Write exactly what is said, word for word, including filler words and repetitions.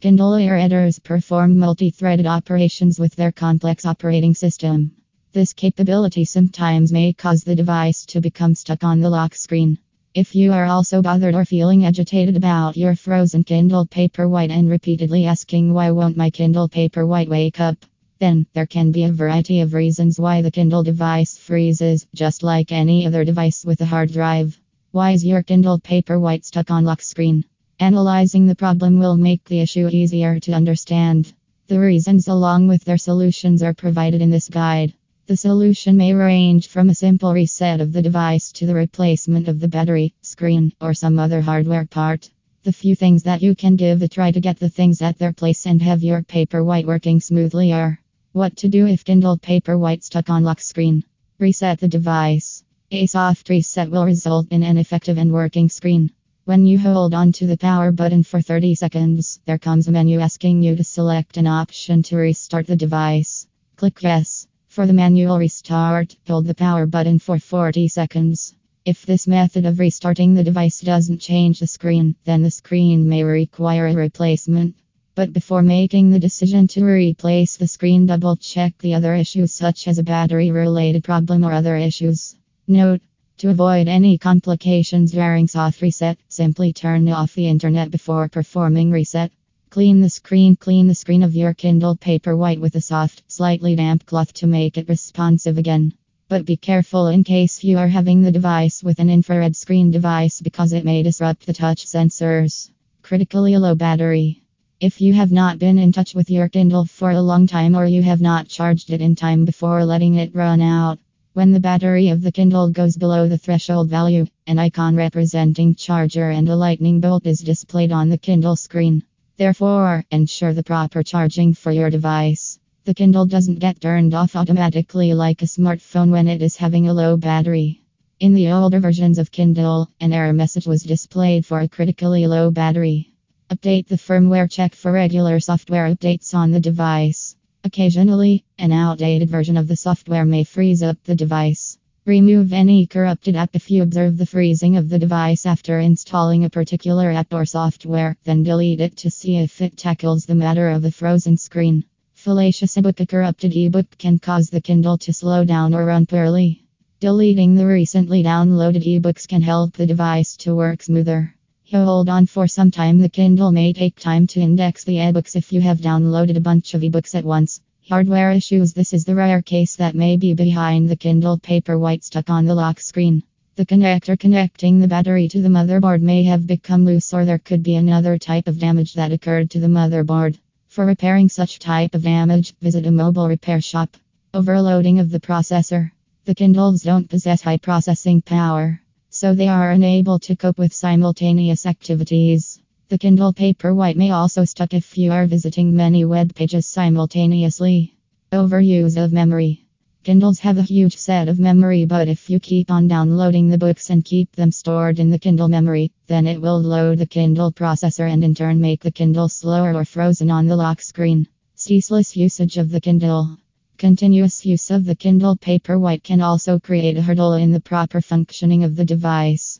Kindle editors perform multi-threaded operations with their complex operating system. This capability sometimes may cause the device to become stuck on the lock screen. If you are also bothered or feeling agitated about your frozen Kindle Paperwhite and repeatedly asking why won't my Kindle Paperwhite wake up, then there can be a variety of reasons why the Kindle device freezes, just like any other device with a hard drive. Why is your Kindle Paperwhite stuck on lock screen? Analyzing the problem will make the issue easier to understand. The reasons along with their solutions are provided in this guide. The solution may range from a simple reset of the device to the replacement of the battery, screen, or some other hardware part. The few things that you can give a try to get the things at their place and have your Paperwhite working smoothly are: what to do if Kindle Paperwhite stuck on lock screen. Reset the device. A soft reset will result in an effective and working screen. When you hold on to the power button for thirty seconds, there comes a menu asking you to select an option to restart the device. Click yes. For the manual restart, hold the power button for forty seconds. If this method of restarting the device doesn't change the screen, then the screen may require a replacement. But before making the decision to replace the screen, double-check the other issues such as a battery-related problem or other issues. Note: to avoid any complications during soft reset, simply turn off the internet before performing reset. Clean the screen. Clean the screen of your Kindle Paperwhite with a soft, slightly damp cloth to make it responsive again. But be careful in case you are having the device with an infrared screen device, because it may disrupt the touch sensors. Critically low battery. If you have not been in touch with your Kindle for a long time, or you have not charged it in time before letting it run out, when the battery of the Kindle goes below the threshold value, an icon representing charger and a lightning bolt is displayed on the Kindle screen. Therefore, ensure the proper charging for your device. The Kindle doesn't get turned off automatically like a smartphone when it is having a low battery. In the older versions of Kindle, an error message was displayed for a critically low battery. Update the firmware. Check for regular software updates on the device. Occasionally, an outdated version of the software may freeze up the device. Remove any corrupted app. If you observe the freezing of the device after installing a particular app or software, then delete it to see if it tackles the matter of a frozen screen. Fallacious ebook. A corrupted ebook can cause the Kindle to slow down or run poorly. Deleting the recently downloaded ebooks can help the device to work smoother. Hold on for some time. The Kindle may take time to index the ebooks if you have downloaded a bunch of ebooks at once. Hardware issues. This is the rare case that may be behind the Kindle Paperwhite stuck on the lock screen. The connector connecting the battery to the motherboard may have become loose, or there could be another type of damage that occurred to the motherboard. For repairing such type of damage, visit a mobile repair shop. Overloading of the processor. The Kindles don't possess high processing power, so they are unable to cope with simultaneous activities. The Kindle Paperwhite may also stuck if you are visiting many web pages simultaneously. Overuse of memory. Kindles have a huge set of memory, but if you keep on downloading the books and keep them stored in the Kindle memory, then it will load the Kindle processor and in turn make the Kindle slower or frozen on the lock screen. Ceaseless usage of the Kindle. Continuous use of the Kindle Paperwhite can also create a hurdle in the proper functioning of the device.